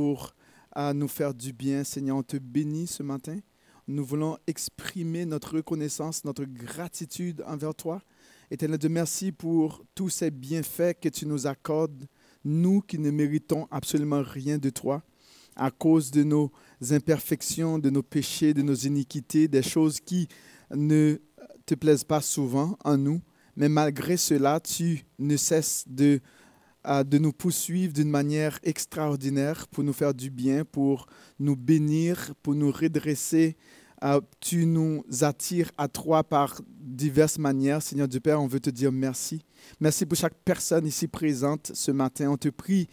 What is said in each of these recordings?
Pour à nous faire du bien. Seigneur, on te bénit ce matin. Nous voulons exprimer notre reconnaissance, notre gratitude envers toi. Éternel Dieu, merci pour tous ces bienfaits que tu nous accordes, nous qui ne méritons absolument rien de toi, à cause de nos imperfections, de nos péchés, de nos iniquités, des choses qui ne te plaisent pas souvent en nous. Mais malgré cela, tu ne cesses de nous poursuivre d'une manière extraordinaire pour nous faire du bien, pour nous bénir, pour nous redresser. Tu nous attires à toi par diverses manières. Seigneur Dieu Père, on veut te dire merci. Merci pour chaque personne ici présente ce matin. On te prie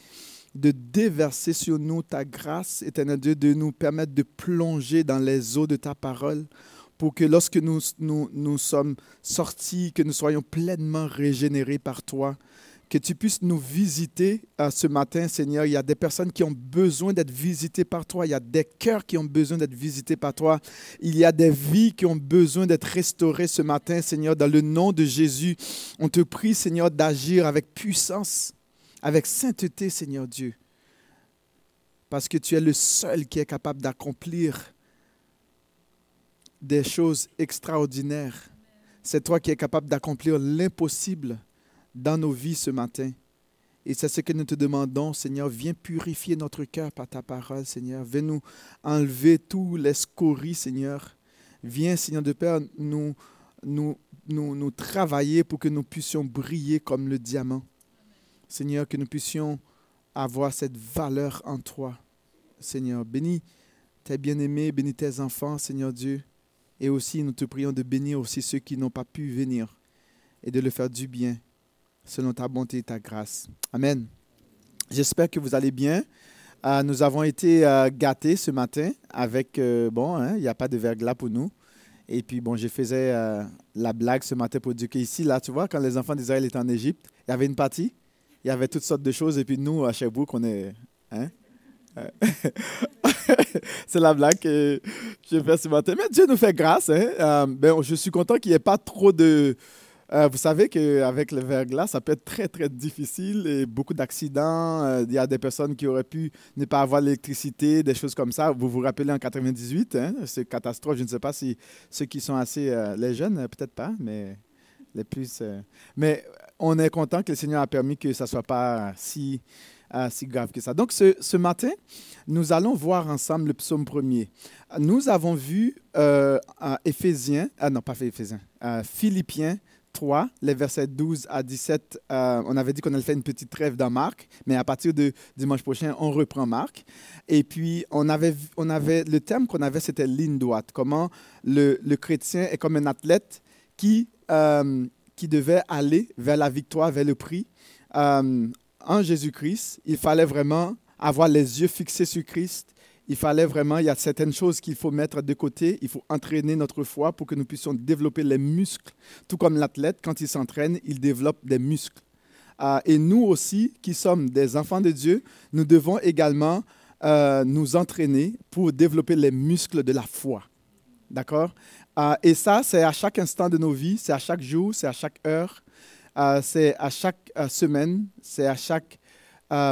de déverser sur nous ta grâce, Éternel Dieu, de nous permettre de plonger dans les eaux de ta parole, pour que lorsque nous sommes sortis, que nous soyons pleinement régénérés par toi. Que tu puisses nous visiter ce matin, Seigneur. Il y a des personnes qui ont besoin d'être visitées par toi. Il y a des cœurs qui ont besoin d'être visités par toi. Il y a des vies qui ont besoin d'être restaurées ce matin, Seigneur. Dans le nom de Jésus, on te prie, Seigneur, d'agir avec puissance, avec sainteté, Seigneur Dieu. Parce que tu es le seul qui est capable d'accomplir des choses extraordinaires. C'est toi qui es capable d'accomplir l'impossible dans nos vies ce matin. Et c'est ce que nous te demandons, Seigneur. Viens purifier notre cœur par ta parole, Seigneur. Viens nous enlever tous les scories, Seigneur. Viens, Seigneur de Père, nous travailler pour que nous puissions briller comme le diamant. Seigneur, que nous puissions avoir cette valeur en toi, Seigneur. Bénis tes bien-aimés, bénis tes enfants, Seigneur Dieu. Et aussi, nous te prions de bénir aussi ceux qui n'ont pas pu venir et de leur faire du bien, selon ta bonté et ta grâce. Amen. J'espère que vous allez bien. Nous avons été gâtés ce matin avec, il n'y a pas de verglas pour nous. Et puis, je faisais la blague ce matin pour dire qu'ici, là, tu vois, quand les enfants d'Israël étaient en Égypte, il y avait une partie, il y avait toutes sortes de choses. Et puis, nous, à Sherbrooke, on est... Hein? C'est la blague que je fais ce matin. Mais Dieu nous fait grâce. Hein? Je suis content qu'il n'y ait pas trop de... vous savez qu'avec le verglas, ça peut être très, très difficile et beaucoup d'accidents. Il y a des personnes qui auraient pu ne pas avoir l'électricité, des choses comme ça. Vous vous rappelez en 1998, hein, cette catastrophe. Je ne sais pas si ceux qui sont assez... les jeunes, peut-être pas, mais les plus... Mais on est content que le Seigneur a permis que ça ne soit pas si grave que ça. Donc, ce matin, nous allons voir ensemble le psaume 1er. Nous avons vu Philippiens 3, les versets 12 à 17, on avait dit qu'on allait faire une petite trêve dans Marc, mais à partir de dimanche prochain, on reprend Marc. Et puis, le thème qu'on avait, c'était ligne droite, comment le chrétien est comme un athlète qui devait aller vers la victoire, vers le prix. En Jésus-Christ, il fallait vraiment avoir les yeux fixés sur Christ. Il y a certaines choses qu'il faut mettre de côté. Il faut entraîner notre foi pour que nous puissions développer les muscles. Tout comme l'athlète, quand il s'entraîne, il développe des muscles. Et nous aussi, qui sommes des enfants de Dieu, nous devons également nous entraîner pour développer les muscles de la foi. D'accord? Et ça, c'est à chaque instant de nos vies, c'est à chaque jour, c'est à chaque heure, c'est à chaque semaine, c'est à chaque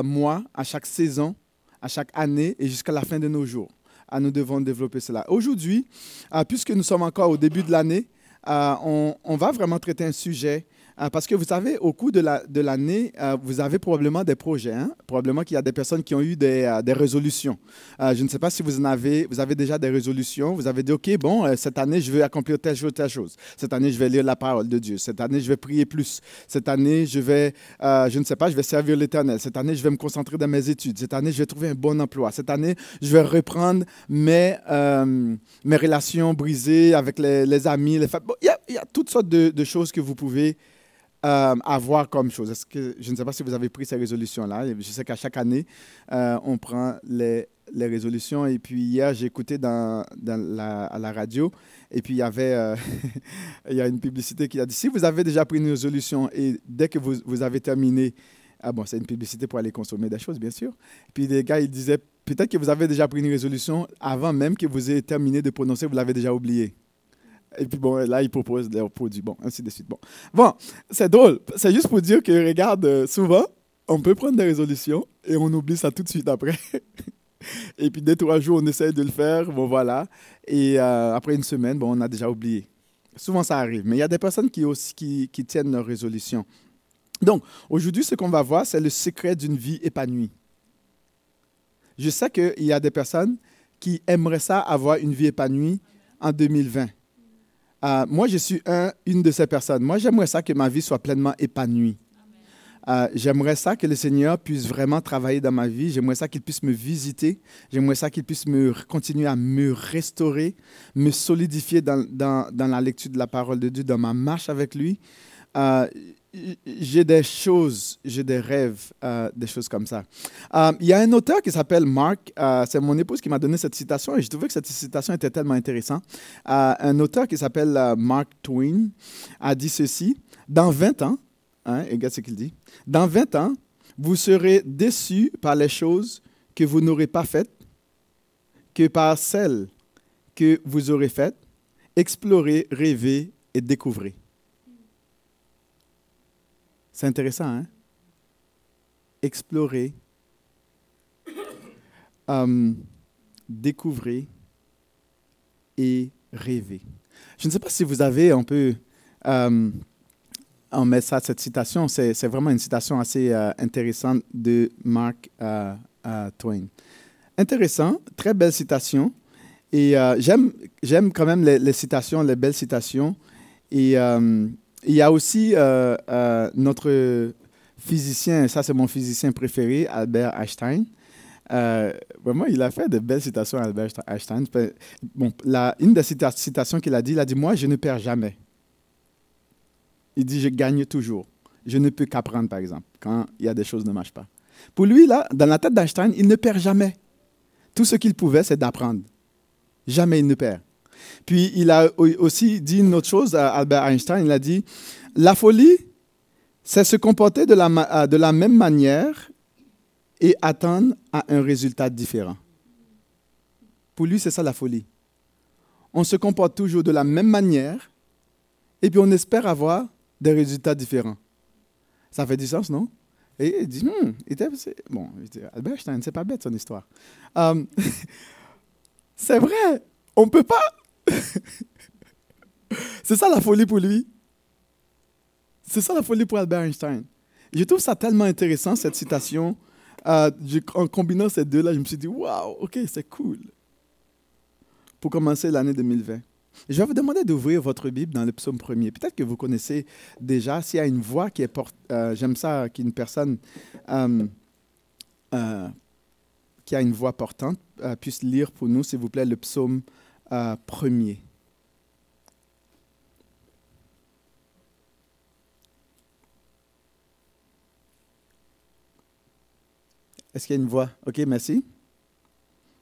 mois, à chaque saison, à chaque année et jusqu'à la fin de nos jours. Nous devons développer cela. Aujourd'hui, puisque nous sommes encore au début de l'année, on va vraiment traiter un sujet. Parce que vous savez, au cours de l'année, vous avez probablement des projets. Hein? Probablement qu'il y a des personnes qui ont eu des résolutions. Je ne sais pas si vous avez déjà des résolutions. Vous avez dit, OK, cette année, je vais accomplir telle chose. Cette année, je vais lire la parole de Dieu. Cette année, je vais prier plus. Cette année, je vais servir l'Éternel. Cette année, je vais me concentrer dans mes études. Cette année, je vais trouver un bon emploi. Cette année, je vais reprendre mes relations brisées avec les amis. Il y a toutes sortes de choses que vous pouvez avoir comme chose. Je ne sais pas si vous avez pris ces résolutions-là. Je sais qu'à chaque année, on prend les résolutions. Et puis hier, j'ai écouté à la radio. Et puis il y avait il y a une publicité qui a dit, si vous avez déjà pris une résolution et dès que vous avez terminé, c'est une publicité pour aller consommer des choses, bien sûr. Et puis les gars, ils disaient, peut-être que vous avez déjà pris une résolution avant même que vous ayez terminé de prononcer, vous l'avez déjà oublié. Et puis là, ils proposent leurs produits, ainsi de suite. C'est drôle. C'est juste pour dire que, regarde, souvent, on peut prendre des résolutions et on oublie ça tout de suite après. Et puis, dès 3 jours, on essaye de le faire. Bon, voilà. Et après une semaine, bon, on a déjà oublié. Souvent, ça arrive. Mais il y a des personnes qui tiennent leurs résolutions. Donc, aujourd'hui, ce qu'on va voir, c'est le secret d'une vie épanouie. Je sais qu'il y a des personnes qui aimeraient ça, avoir une vie épanouie en 2020. Moi, je suis une de ces personnes. Moi, j'aimerais ça que ma vie soit pleinement épanouie. J'aimerais ça que le Seigneur puisse vraiment travailler dans ma vie. J'aimerais ça qu'il puisse me visiter. J'aimerais ça qu'il puisse continuer à me restaurer, me solidifier dans la lecture de la parole de Dieu, dans ma marche avec lui. J'ai des choses, j'ai des rêves, des choses comme ça. Il y a un auteur qui s'appelle Mark. C'est mon épouse qui m'a donné cette citation et je trouvais que cette citation était tellement intéressante. Un auteur qui s'appelle Mark Twain a dit ceci. Dans 20 ans, hein, regarde ce qu'il dit. Dans 20 ans, vous serez déçus par les choses que vous n'aurez pas faites, que par celles que vous aurez faites. Explorez, rêvez et découvrez. C'est intéressant, hein? Explorer, découvrir et rêver. Je ne sais pas si vous avez un peu... on met ça, cette citation, c'est vraiment une citation assez intéressante de Mark Twain. Intéressant, très belle citation. Et j'aime quand même les citations, les belles citations. Et... il y a aussi notre physicien, ça c'est mon physicien préféré, Albert Einstein. Vraiment, il a fait de belles citations, Albert Einstein. Bon, une des citations qu'il a dit, il a dit « Moi, je ne perds jamais. » Il dit « Je gagne toujours. Je ne peux qu'apprendre, par exemple, quand il y a des choses ne marchent pas. » Pour lui, là, dans la tête d'Einstein, il ne perd jamais. Tout ce qu'il pouvait, c'est d'apprendre. Jamais il ne perd. Puis, il a aussi dit une autre chose, Albert Einstein, il a dit « La folie, c'est se comporter de la même manière et attendre à un résultat différent. » Pour lui, c'est ça la folie. On se comporte toujours de la même manière et puis on espère avoir des résultats différents. Ça fait du sens, non? Et il dit bon, Albert Einstein, c'est pas bête son histoire. C'est vrai, on ne peut pas. C'est ça la folie pour lui. C'est ça la folie pour Albert Einstein. Je trouve ça tellement intéressant, cette citation. En combinant ces deux-là, je me suis dit, waouh, ok, c'est cool. Pour commencer l'année 2020. Je vais vous demander d'ouvrir votre Bible dans le psaume 1er. Peut-être que vous connaissez déjà, s'il y a une voix qui est j'aime ça, qu'une personne qui a une voix portante puisse lire pour nous, s'il vous plaît, le psaume 1er. Est-ce qu'il y a une voix? OK, merci.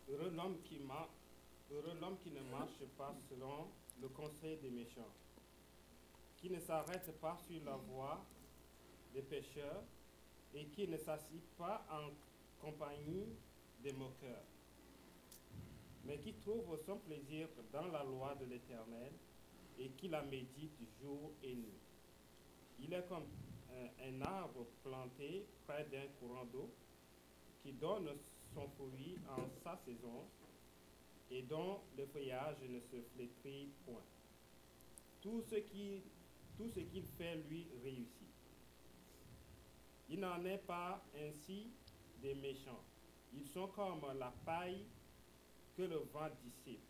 Heureux l'homme qui ne marche pas selon le conseil des méchants, qui ne s'arrête pas sur la voie des pécheurs et qui ne s'assit pas en compagnie des moqueurs, mais qui trouve son plaisir dans la loi de l'Éternel et qui la médite jour et nuit. Il est comme un arbre planté près d'un courant d'eau qui donne son fruit en sa saison et dont le feuillage ne se flétrit point. Tout ce qu'il fait lui réussit. Il n'en est pas ainsi des méchants. Ils sont comme la paille que le vent dissipe.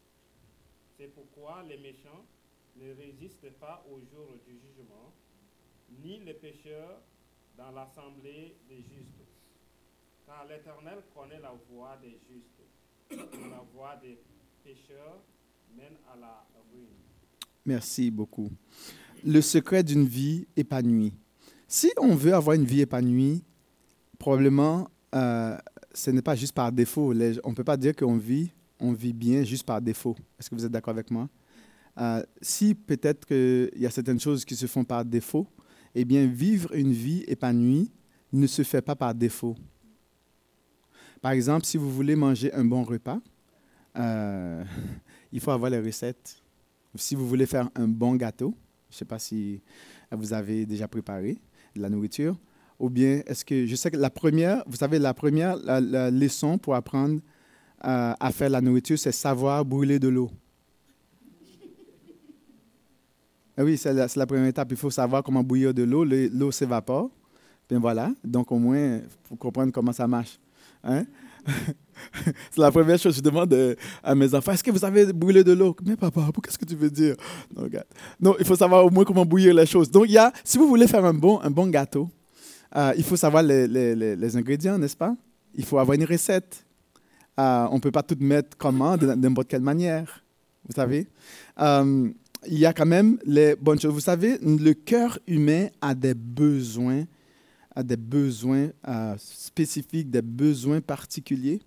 C'est pourquoi les méchants ne résistent pas au jour du jugement, ni les pécheurs dans l'assemblée des justes. Car l'Éternel connaît la voie des justes, la voie des pécheurs mène à la ruine. Merci beaucoup. Le secret d'une vie épanouie. Si on veut avoir une vie épanouie, probablement, ce n'est pas juste par défaut. On ne peut pas dire qu'on vit... On vit bien juste par défaut. Est-ce que vous êtes d'accord avec moi? Si peut-être qu'il y a certaines choses qui se font par défaut, eh bien, vivre une vie épanouie ne se fait pas par défaut. Par exemple, si vous voulez manger un bon repas, il faut avoir les recettes. Si vous voulez faire un bon gâteau, je ne sais pas si vous avez déjà préparé de la nourriture, ou bien est-ce que... Je sais que la première leçon pour apprendre à faire la nourriture, c'est savoir brûler de l'eau. Oui, c'est la première étape. Il faut savoir comment bouillir de l'eau. L'eau s'évapore. Bien voilà. Donc, au moins, pour comprendre comment ça marche. Hein? C'est la première chose. Je demande à mes enfants, est-ce que vous avez brûlé de l'eau? Mais papa, qu'est-ce que tu veux dire? Non, regarde. Non, il faut savoir au moins comment bouillir les choses. Donc, il y a, si vous voulez faire un bon gâteau, il faut savoir les ingrédients, n'est-ce pas? Il faut avoir une recette. On ne peut pas tout mettre comment, de n'importe quelle manière. Vous savez? Il y a quand même les bonnes choses. Vous savez, le cœur humain a des besoins spécifiques, des besoins particuliers.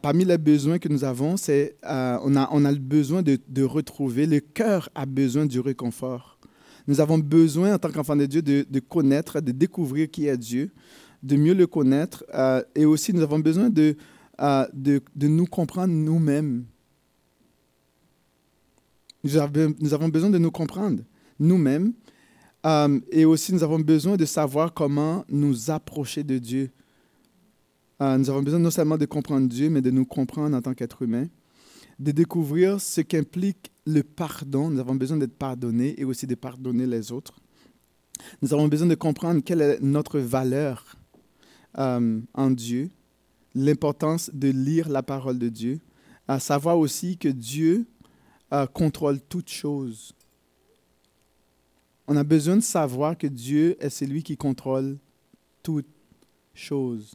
Parmi les besoins que nous avons, c'est on a le besoin de retrouver. Le cœur a besoin du réconfort. Nous avons besoin, en tant qu'enfants de Dieu, de connaître, de découvrir qui est Dieu, de mieux le connaître. Et aussi, nous avons besoin de nous comprendre nous-mêmes. Nous avons besoin de nous comprendre nous-mêmes et aussi nous avons besoin de savoir comment nous approcher de Dieu. Nous avons besoin non seulement de comprendre Dieu, mais de nous comprendre en tant qu'être humain, de découvrir ce qu'implique le pardon. Nous avons besoin d'être pardonnés et aussi de pardonner les autres. Nous avons besoin de comprendre quelle est notre valeur en Dieu, l'importance de lire la parole de Dieu, à savoir aussi que Dieu contrôle toutes choses. On a besoin de savoir que Dieu est celui qui contrôle toutes choses,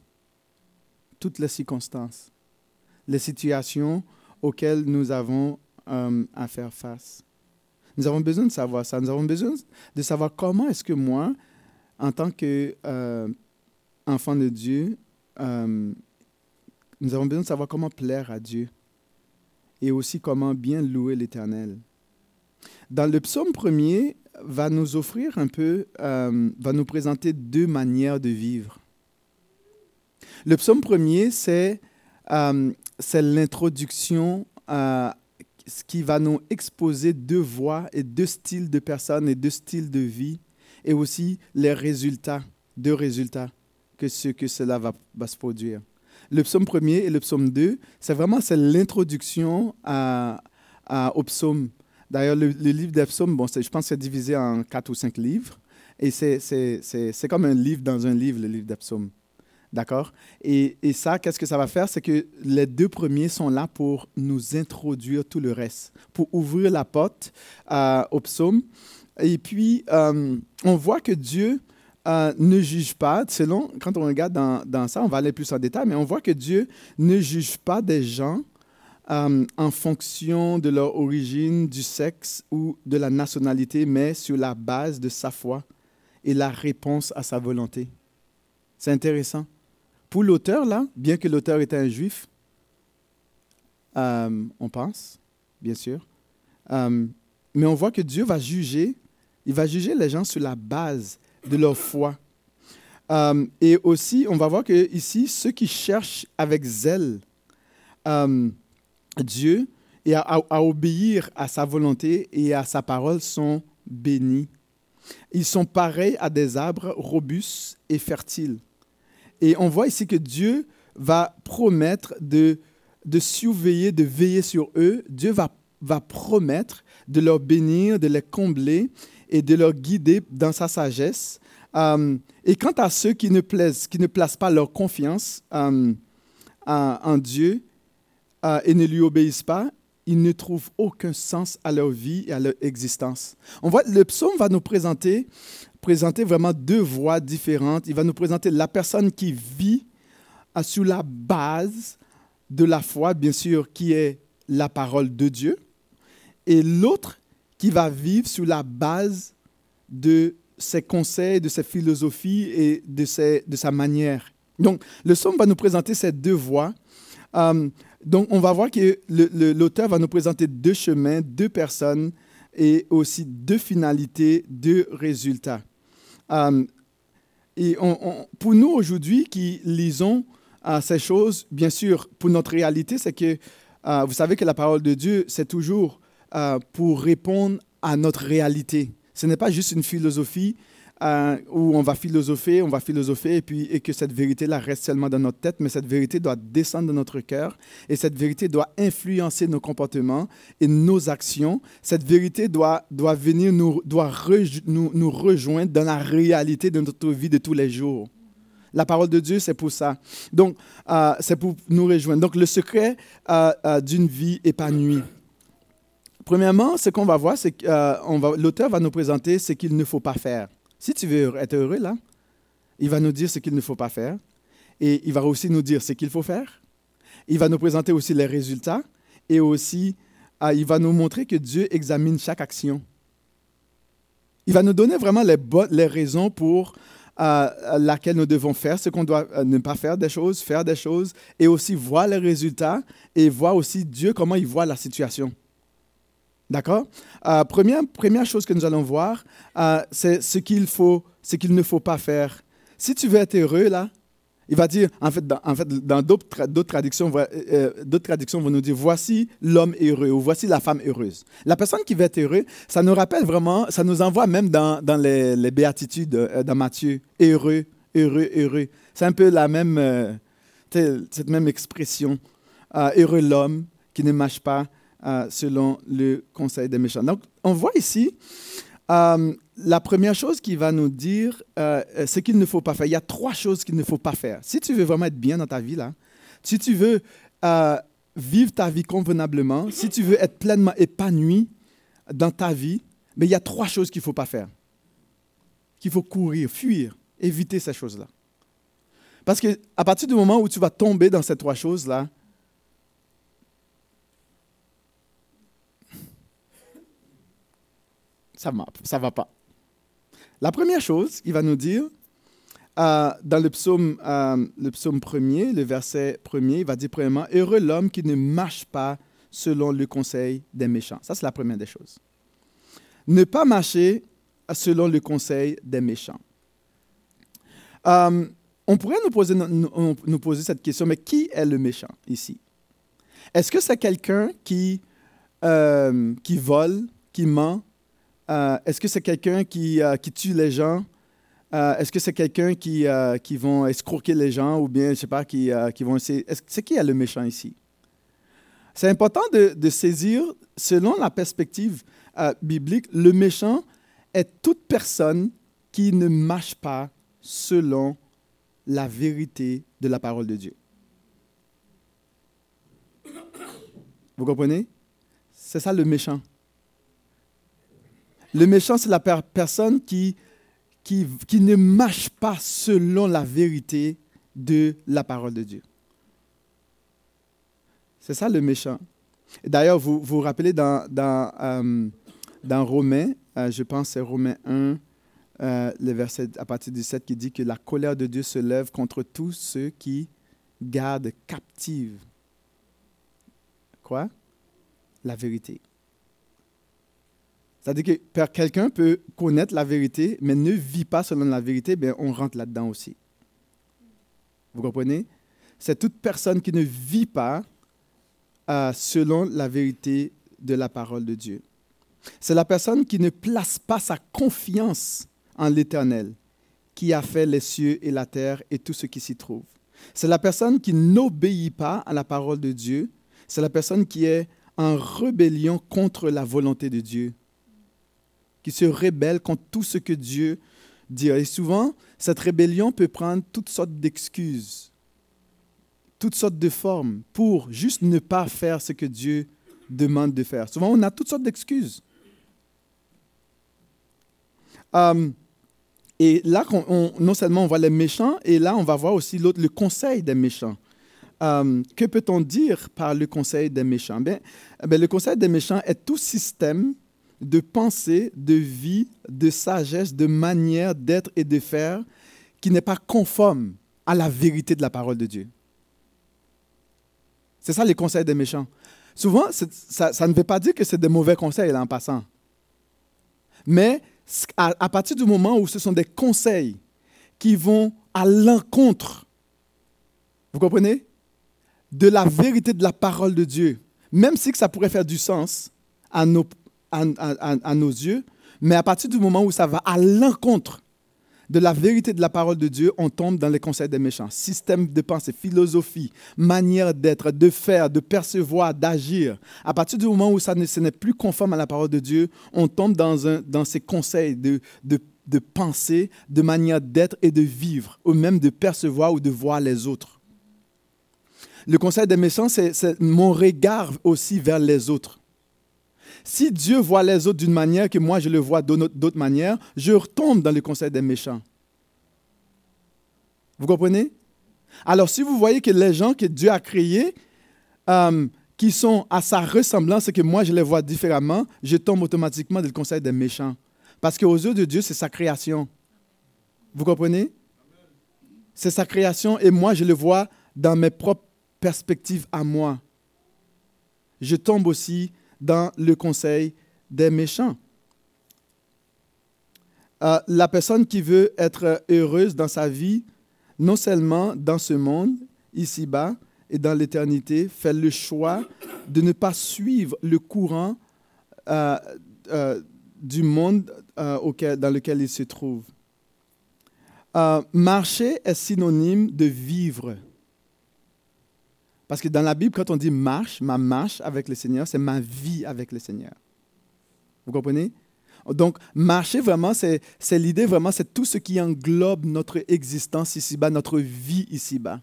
toutes les circonstances, les situations auxquelles nous avons à faire face. Nous avons besoin de savoir ça. Nous avons besoin de savoir comment est-ce que moi, en tant qu'enfant de Dieu, nous avons besoin de savoir comment plaire à Dieu. Et aussi comment bien louer l'Éternel. Dans le psaume 1er, va nous offrir un peu, va nous présenter deux manières de vivre. Le psaume 1er, c'est l'introduction qui va nous exposer deux voies et deux styles de personnes et deux styles de vie, et aussi deux résultats que cela va se produire. Le psaume 1er et le psaume 2, c'est l'introduction au psaume. D'ailleurs, le livre des psaumes, je pense que c'est divisé en 4 ou 5 livres. Et c'est comme un livre dans un livre, le livre des psaumes. D'accord? Et ça, qu'est-ce que ça va faire? C'est que les deux premiers sont là pour nous introduire tout le reste, pour ouvrir la porte au psaume. Et puis, on voit que Dieu... ne juge pas, selon, quand on regarde dans ça, on va aller plus en détail, mais on voit que Dieu ne juge pas des gens en fonction de leur origine, du sexe ou de la nationalité, mais sur la base de sa foi et la réponse à sa volonté. C'est intéressant. Pour l'auteur, là, bien que l'auteur était un juif, on pense, bien sûr, mais on voit que Dieu va juger, il va juger les gens sur la base de leur foi. Et aussi, on va voir que ici, ceux qui cherchent avec zèle Dieu et à obéir à sa volonté et à sa parole sont bénis. Ils sont pareils à des arbres robustes et fertiles. Et on voit ici que Dieu va promettre de surveiller, de veiller sur eux. Dieu va promettre de leur bénir, de les combler et de leur guider dans sa sagesse. Et quant à ceux qui ne placent pas leur confiance en Dieu et ne lui obéissent pas, ils ne trouvent aucun sens à leur vie et à leur existence. On voit, le psaume va nous présenter vraiment deux voies différentes. Il va nous présenter la personne qui vit sur la base de la foi, bien sûr, qui est la parole de Dieu, et l'autre qui va vivre sur la base de ses conseils, de ses philosophies et de sa manière. Donc, le psaume va nous présenter ces deux voies. Donc, on va voir que l'auteur va nous présenter deux chemins, deux personnes et aussi deux finalités, deux résultats. Et pour nous, aujourd'hui, qui lisons ces choses, bien sûr, pour notre réalité, c'est que vous savez que la parole de Dieu, c'est toujours pour répondre à notre réalité. Ce n'est pas juste une philosophie où on va philosopher, et que cette vérité-là reste seulement dans notre tête, mais cette vérité doit descendre dans notre cœur, et cette vérité doit influencer nos comportements et nos actions. Cette vérité doit venir nous rejoindre dans la réalité de notre vie de tous les jours. La parole de Dieu, c'est pour ça. Donc, c'est pour nous rejoindre. Donc, le secret d'une vie épanouie. Premièrement, ce qu'on va voir, c'est que l'auteur va nous présenter ce qu'il ne faut pas faire. Si tu veux être heureux, là, il va nous dire ce qu'il ne faut pas faire. Et il va aussi nous dire ce qu'il faut faire. Il va nous présenter aussi les résultats. Et aussi, il va nous montrer que Dieu examine chaque action. Il va nous donner vraiment les raisons pour... à laquelle nous devons faire, ce qu'on doit ne pas faire des choses, faire des choses, et aussi voir les résultats et voir aussi Dieu, comment il voit la situation. D'accord? Première chose que nous allons voir, c'est ce qu'il ne faut pas faire. Si tu veux être heureux, là, il va dire, en fait, dans d'autres traductions vont nous dire, voici l'homme heureux ou voici la femme heureuse. La personne qui veut être heureuse, ça nous rappelle vraiment, ça nous envoie même dans les béatitudes, dans Matthieu, heureux, heureux, heureux. C'est un peu la même, cette même expression, heureux l'homme qui ne marche pas selon le conseil des méchants. Donc, on voit ici... la première chose qu'il va nous dire, c'est qu'il ne faut pas faire. Il y a 3 choses qu'il ne faut pas faire. Si tu veux vraiment être bien dans ta vie, là, si tu veux vivre ta vie convenablement, si tu veux être pleinement épanoui dans ta vie, mais il y a 3 choses qu'il ne faut pas faire. Qu'il faut courir, fuir, éviter ces choses-là. Parce qu'à partir du moment où tu vas tomber dans ces 3 choses-là, ça ne va pas. La première chose, il va nous dire, dans le psaume 1er, le verset 1er, il va dire premièrement, « Heureux l'homme qui ne marche pas selon le conseil des méchants. » Ça, c'est la première des choses. Ne pas marcher selon le conseil des méchants. On pourrait nous poser cette question, mais qui est le méchant ici? Est-ce que c'est quelqu'un qui vole, qui ment? Est-ce que c'est quelqu'un qui tue les gens? Est-ce que c'est quelqu'un qui vont escroquer les gens ou bien, je ne sais pas, qui vont essayer... C'est qui est le méchant ici? C'est important de saisir, selon la perspective biblique, le méchant est toute personne qui ne marche pas selon la vérité de la parole de Dieu. Vous comprenez? C'est ça le méchant. Le méchant, c'est la personne qui ne marche pas selon la vérité de la parole de Dieu. C'est ça le méchant. D'ailleurs, vous vous rappelez dans Romains, je pense c'est Romains 1, le verset à partir du 7 qui dit que la colère de Dieu se lève contre tous ceux qui gardent captive. Quoi? La vérité. C'est-à-dire que quelqu'un peut connaître la vérité, mais ne vit pas selon la vérité, bien, on rentre là-dedans aussi. Vous comprenez? C'est toute personne qui ne vit pas selon la vérité de la parole de Dieu. C'est la personne qui ne place pas sa confiance en l'Éternel, qui a fait les cieux et la terre et tout ce qui s'y trouve. C'est la personne qui n'obéit pas à la parole de Dieu. C'est la personne qui est en rébellion contre la volonté de Dieu, qui se rébelle contre tout ce que Dieu dit. Et souvent, cette rébellion peut prendre toutes sortes d'excuses, toutes sortes de formes pour juste ne pas faire ce que Dieu demande de faire. Souvent, on a toutes sortes d'excuses. Et là, non seulement on voit les méchants, et là, on va voir aussi le conseil des méchants. Que peut-on dire par le conseil des méchants? Bien, le conseil des méchants est tout système de pensée, de vie, de sagesse, de manière d'être et de faire qui n'est pas conforme à la vérité de la parole de Dieu. C'est ça les conseils des méchants. Souvent, ça ne veut pas dire que c'est des mauvais conseils là, en passant. Mais à partir du moment où ce sont des conseils qui vont à l'encontre, vous comprenez, de la vérité de la parole de Dieu, même si ça pourrait faire du sens à nos yeux, mais à partir du moment où ça va à l'encontre de la vérité de la parole de Dieu, on tombe dans les conseils des méchants. Système de pensée, philosophie, manière d'être, de faire, de percevoir, d'agir. À partir du moment où ce n'est plus conforme à la parole de Dieu, on tombe dans ces conseils de penser, de manière d'être et de vivre, ou même de percevoir ou de voir les autres. Le conseil des méchants, c'est mon regard aussi vers les autres. Si Dieu voit les autres d'une manière que moi je le vois d'autre manière, je retombe dans le conseil des méchants. Vous comprenez? Alors si vous voyez que les gens que Dieu a créés, qui sont à sa ressemblance et que moi je les vois différemment, je tombe automatiquement dans le conseil des méchants. Parce qu'aux yeux de Dieu, c'est sa création. Vous comprenez? C'est sa création et moi je le vois dans mes propres perspectives à moi. Je tombe aussi dans le conseil des méchants. La personne qui veut être heureuse dans sa vie, non seulement dans ce monde, ici-bas, et dans l'éternité, fait le choix de ne pas suivre le courant du monde dans lequel il se trouve. Marcher est synonyme de vivre. Parce que dans la Bible, quand on dit « marche », ma marche avec le Seigneur, c'est ma vie avec le Seigneur. Vous comprenez? Donc, marcher vraiment, c'est l'idée vraiment, c'est tout ce qui englobe notre existence ici-bas, notre vie ici-bas.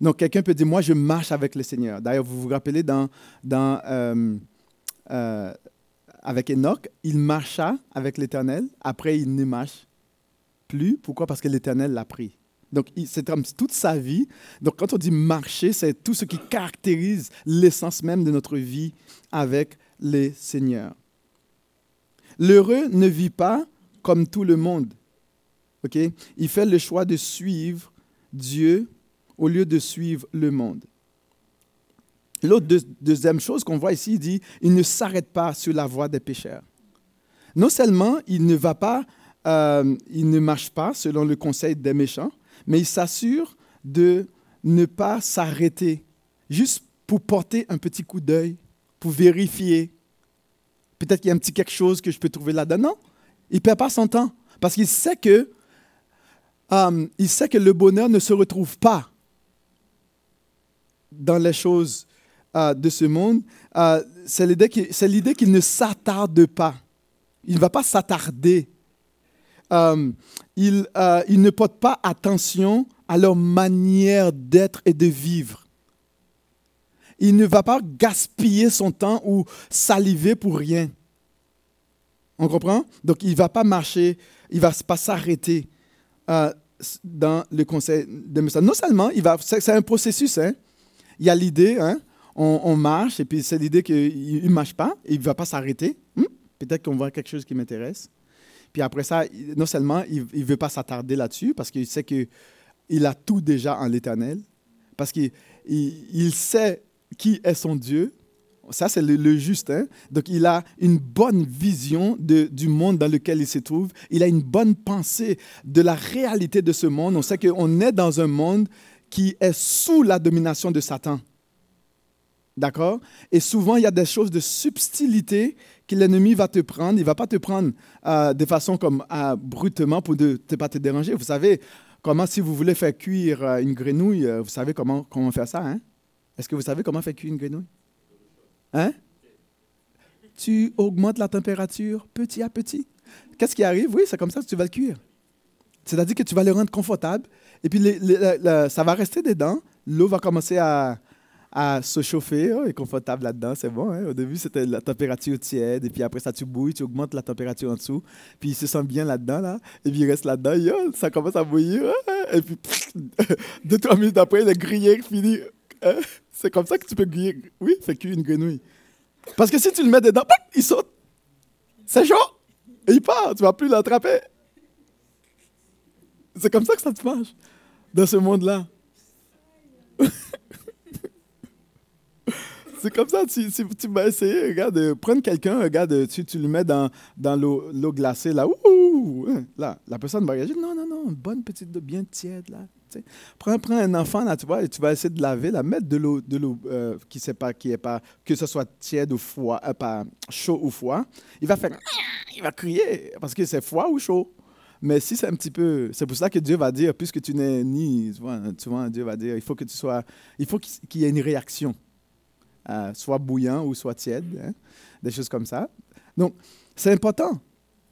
Donc, quelqu'un peut dire « moi, je marche avec le Seigneur ». D'ailleurs, vous vous rappelez, avec Enoch, il marcha avec l'Éternel, après il ne marche plus. Pourquoi? Parce que l'Éternel l'a pris. Donc, c'est comme toute sa vie. Donc, quand on dit marcher, c'est tout ce qui caractérise l'essence même de notre vie avec le Seigneur. L'heureux ne vit pas comme tout le monde. Okay? Il fait le choix de suivre Dieu au lieu de suivre le monde. L'autre deuxième chose qu'on voit ici, il dit « il ne s'arrête pas sur la voie des pécheurs ». Non seulement il ne marche pas selon le conseil des méchants, mais il s'assure de ne pas s'arrêter, juste pour porter un petit coup d'œil, pour vérifier. Peut-être qu'il y a un petit quelque chose que je peux trouver là-dedans. Non, il ne perd pas son temps, parce qu'il sait que le bonheur ne se retrouve pas dans les choses de ce monde. C'est l'idée qu'il ne s'attarde pas. Il ne va pas s'attarder. Ils ne portent pas attention à leur manière d'être et de vivre. Il ne va pas gaspiller son temps ou saliver pour rien. On comprend? Donc, il ne va pas marcher, il ne va pas s'arrêter dans le conseil de message. Non seulement, c'est un processus. Hein? Il y a l'idée, hein? on marche, et puis c'est l'idée qu'il ne marche pas, il ne va pas s'arrêter. Peut-être qu'on voit quelque chose qui m'intéresse. Puis après ça, non seulement il ne veut pas s'attarder là-dessus, parce qu'il sait qu'il a tout déjà en l'Éternel, parce qu'il sait qui est son Dieu. Ça, c'est le juste. Hein? Donc, il a une bonne vision du monde dans lequel il se trouve. Il a une bonne pensée de la réalité de ce monde. On sait qu'on est dans un monde qui est sous la domination de Satan. D'accord? Et souvent, il y a des choses de subtilité que l'ennemi va te prendre. Il ne va pas te prendre de façon comme brutement pour ne pas te déranger. Vous savez, comment si vous voulez faire cuire une grenouille, vous savez comment faire ça, hein? Est-ce que vous savez comment faire cuire une grenouille? Hein? Tu augmentes la température petit à petit. Qu'est-ce qui arrive? Oui, c'est comme ça que tu vas le cuire. C'est-à-dire que tu vas le rendre confortable et puis ça va rester dedans. L'eau va commencer à se chauffer, oh, il est confortable là-dedans, c'est bon. Hein? Au début, c'était la température tiède, et puis après ça, tu bouilles, tu augmentes la température en dessous, puis il se sent bien là-dedans, là, et puis il reste là-dedans, oh, ça commence à bouillir, et puis 2-3 minutes après, il est grillé, fini. C'est comme ça que tu peux griller. Oui, c'est cuire une grenouille. Parce que si tu le mets dedans, il saute, c'est chaud, et il part, tu ne vas plus l'attraper. C'est comme ça que ça te marche, dans ce monde-là. C'est comme ça, tu vas essayer, regarde, prendre quelqu'un, regarde, tu le mets dans l'eau glacée, là, la personne va réagir, non, une bonne petite, bien tiède, là, T'sais. Prends un enfant naturel et tu vas essayer de laver, la mettre de l'eau qui est pas, que ce soit tiède ou froid, pas chaud ou froid, il va crier parce que c'est froid ou chaud. Mais si c'est un petit peu, c'est pour ça que Dieu va dire, puisque tu n'es ni, tu vois, Dieu va dire, il faut qu'il y ait une réaction, soit bouillant ou soit tiède, hein, des choses comme ça. Donc c'est important.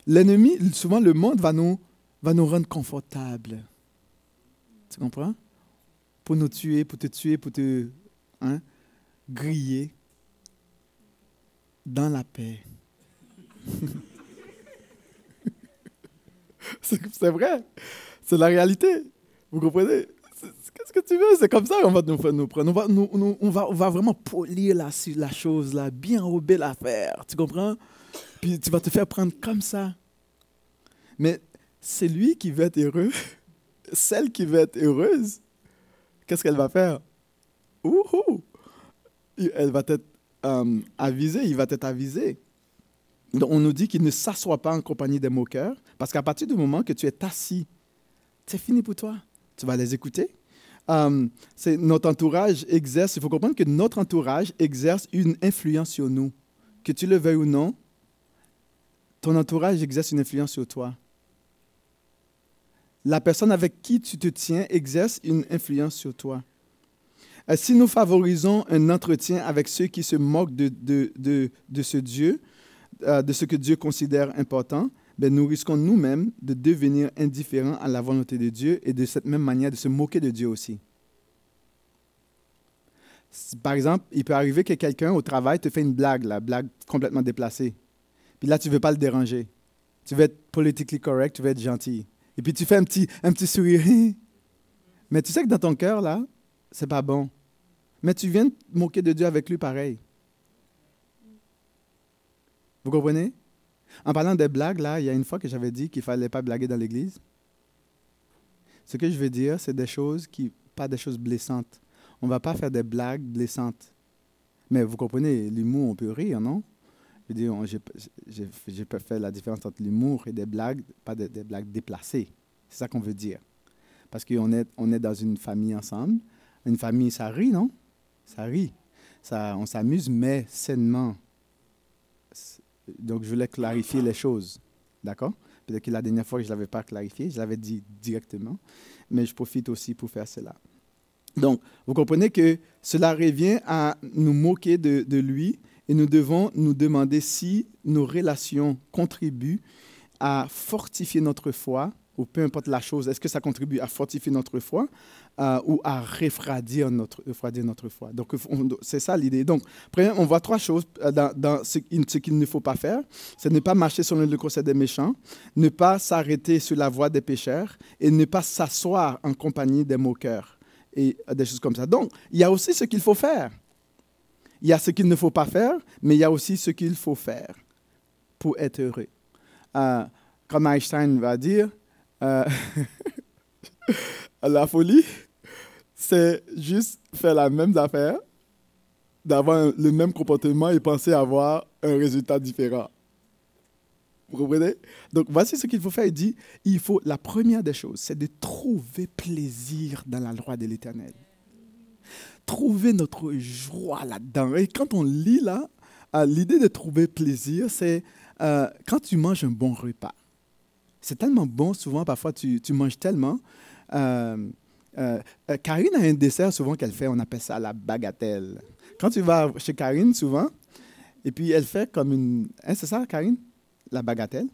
L'ennemi, souvent le monde va nous rendre confortables. Tu comprends? Pour nous tuer, pour te griller dans la paix. C'est vrai. C'est la réalité. Vous comprenez? Qu'est-ce que tu veux? C'est comme ça qu'on va nous prendre. On va vraiment polir la chose, là, bien enrober l'affaire. Tu comprends? Puis tu vas te faire prendre comme ça. Mais c'est lui qui veut être heureux. Celle qui veut être heureuse, qu'est-ce qu'elle va faire? Ouhou! Elle va être avisée, il va être avisé. Donc, on nous dit qu'il ne s'assoit pas en compagnie des moqueurs, parce qu'à partir du moment que tu es assis, c'est fini pour toi. Tu vas les écouter. Notre entourage exerce, il faut comprendre que notre entourage exerce une influence sur nous. Que tu le veuilles ou non, ton entourage exerce une influence sur toi. La personne avec qui tu te tiens exerce une influence sur toi. Si nous favorisons un entretien avec ceux qui se moquent de ce Dieu, de ce que Dieu considère important, ben nous risquons nous-mêmes de devenir indifférents à la volonté de Dieu et de cette même manière de se moquer de Dieu aussi. Par exemple, il peut arriver que quelqu'un au travail te fait une blague complètement déplacée. Puis là, tu ne veux pas le déranger. Tu veux être politically correct, tu veux être gentil. Et puis tu fais un petit sourire. Mais tu sais que dans ton cœur, là, c'est pas bon. Mais tu viens te moquer de Dieu avec lui pareil. Vous comprenez? En parlant des blagues, là, il y a une fois que j'avais dit qu'il ne fallait pas blaguer dans l'église. Ce que je veux dire, c'est des choses pas des choses blessantes. On ne va pas faire des blagues blessantes. Mais vous comprenez, l'humour, on peut rire, non? Je veux dire, j'ai fait la différence entre l'humour et des blagues, pas des blagues déplacées. C'est ça qu'on veut dire. Parce qu'on est dans une famille ensemble. Une famille, ça rit, non? Ça rit. Ça, on s'amuse, mais sainement. Donc, je voulais clarifier les choses. D'accord? Peut-être que la dernière fois que je ne l'avais pas clarifié, je l'avais dit directement. Mais je profite aussi pour faire cela. Donc, vous comprenez que cela revient à nous moquer de lui. Et nous devons nous demander si nos relations contribuent à fortifier notre foi, ou peu importe la chose, est-ce que ça contribue à fortifier notre foi ou à refroidir notre foi. Donc, c'est ça l'idée. Donc, premièrement, on voit trois choses dans ce qu'il ne faut pas faire. C'est ne pas marcher selon le conseil des méchants, ne pas s'arrêter sur la voie des pécheurs et ne pas s'asseoir en compagnie des moqueurs et des choses comme ça. Donc, il y a aussi ce qu'il faut faire. Il y a ce qu'il ne faut pas faire, mais il y a aussi ce qu'il faut faire pour être heureux. Comme Einstein va dire, la folie, c'est juste faire la même affaire, d'avoir le même comportement et penser avoir un résultat différent. Vous comprenez? Donc, voici ce qu'il faut faire. Il dit, la première des choses, c'est de trouver plaisir dans la loi de l'Éternel. Trouver notre joie là-dedans. Et quand on lit là, l'idée de trouver plaisir, c'est quand tu manges un bon repas. C'est tellement bon, souvent, parfois, tu manges tellement. Karine a un dessert souvent qu'elle fait, on appelle ça la bagatelle. Quand tu vas chez Karine, souvent, et puis elle fait comme une... Hein, c'est ça, Karine? La bagatelle.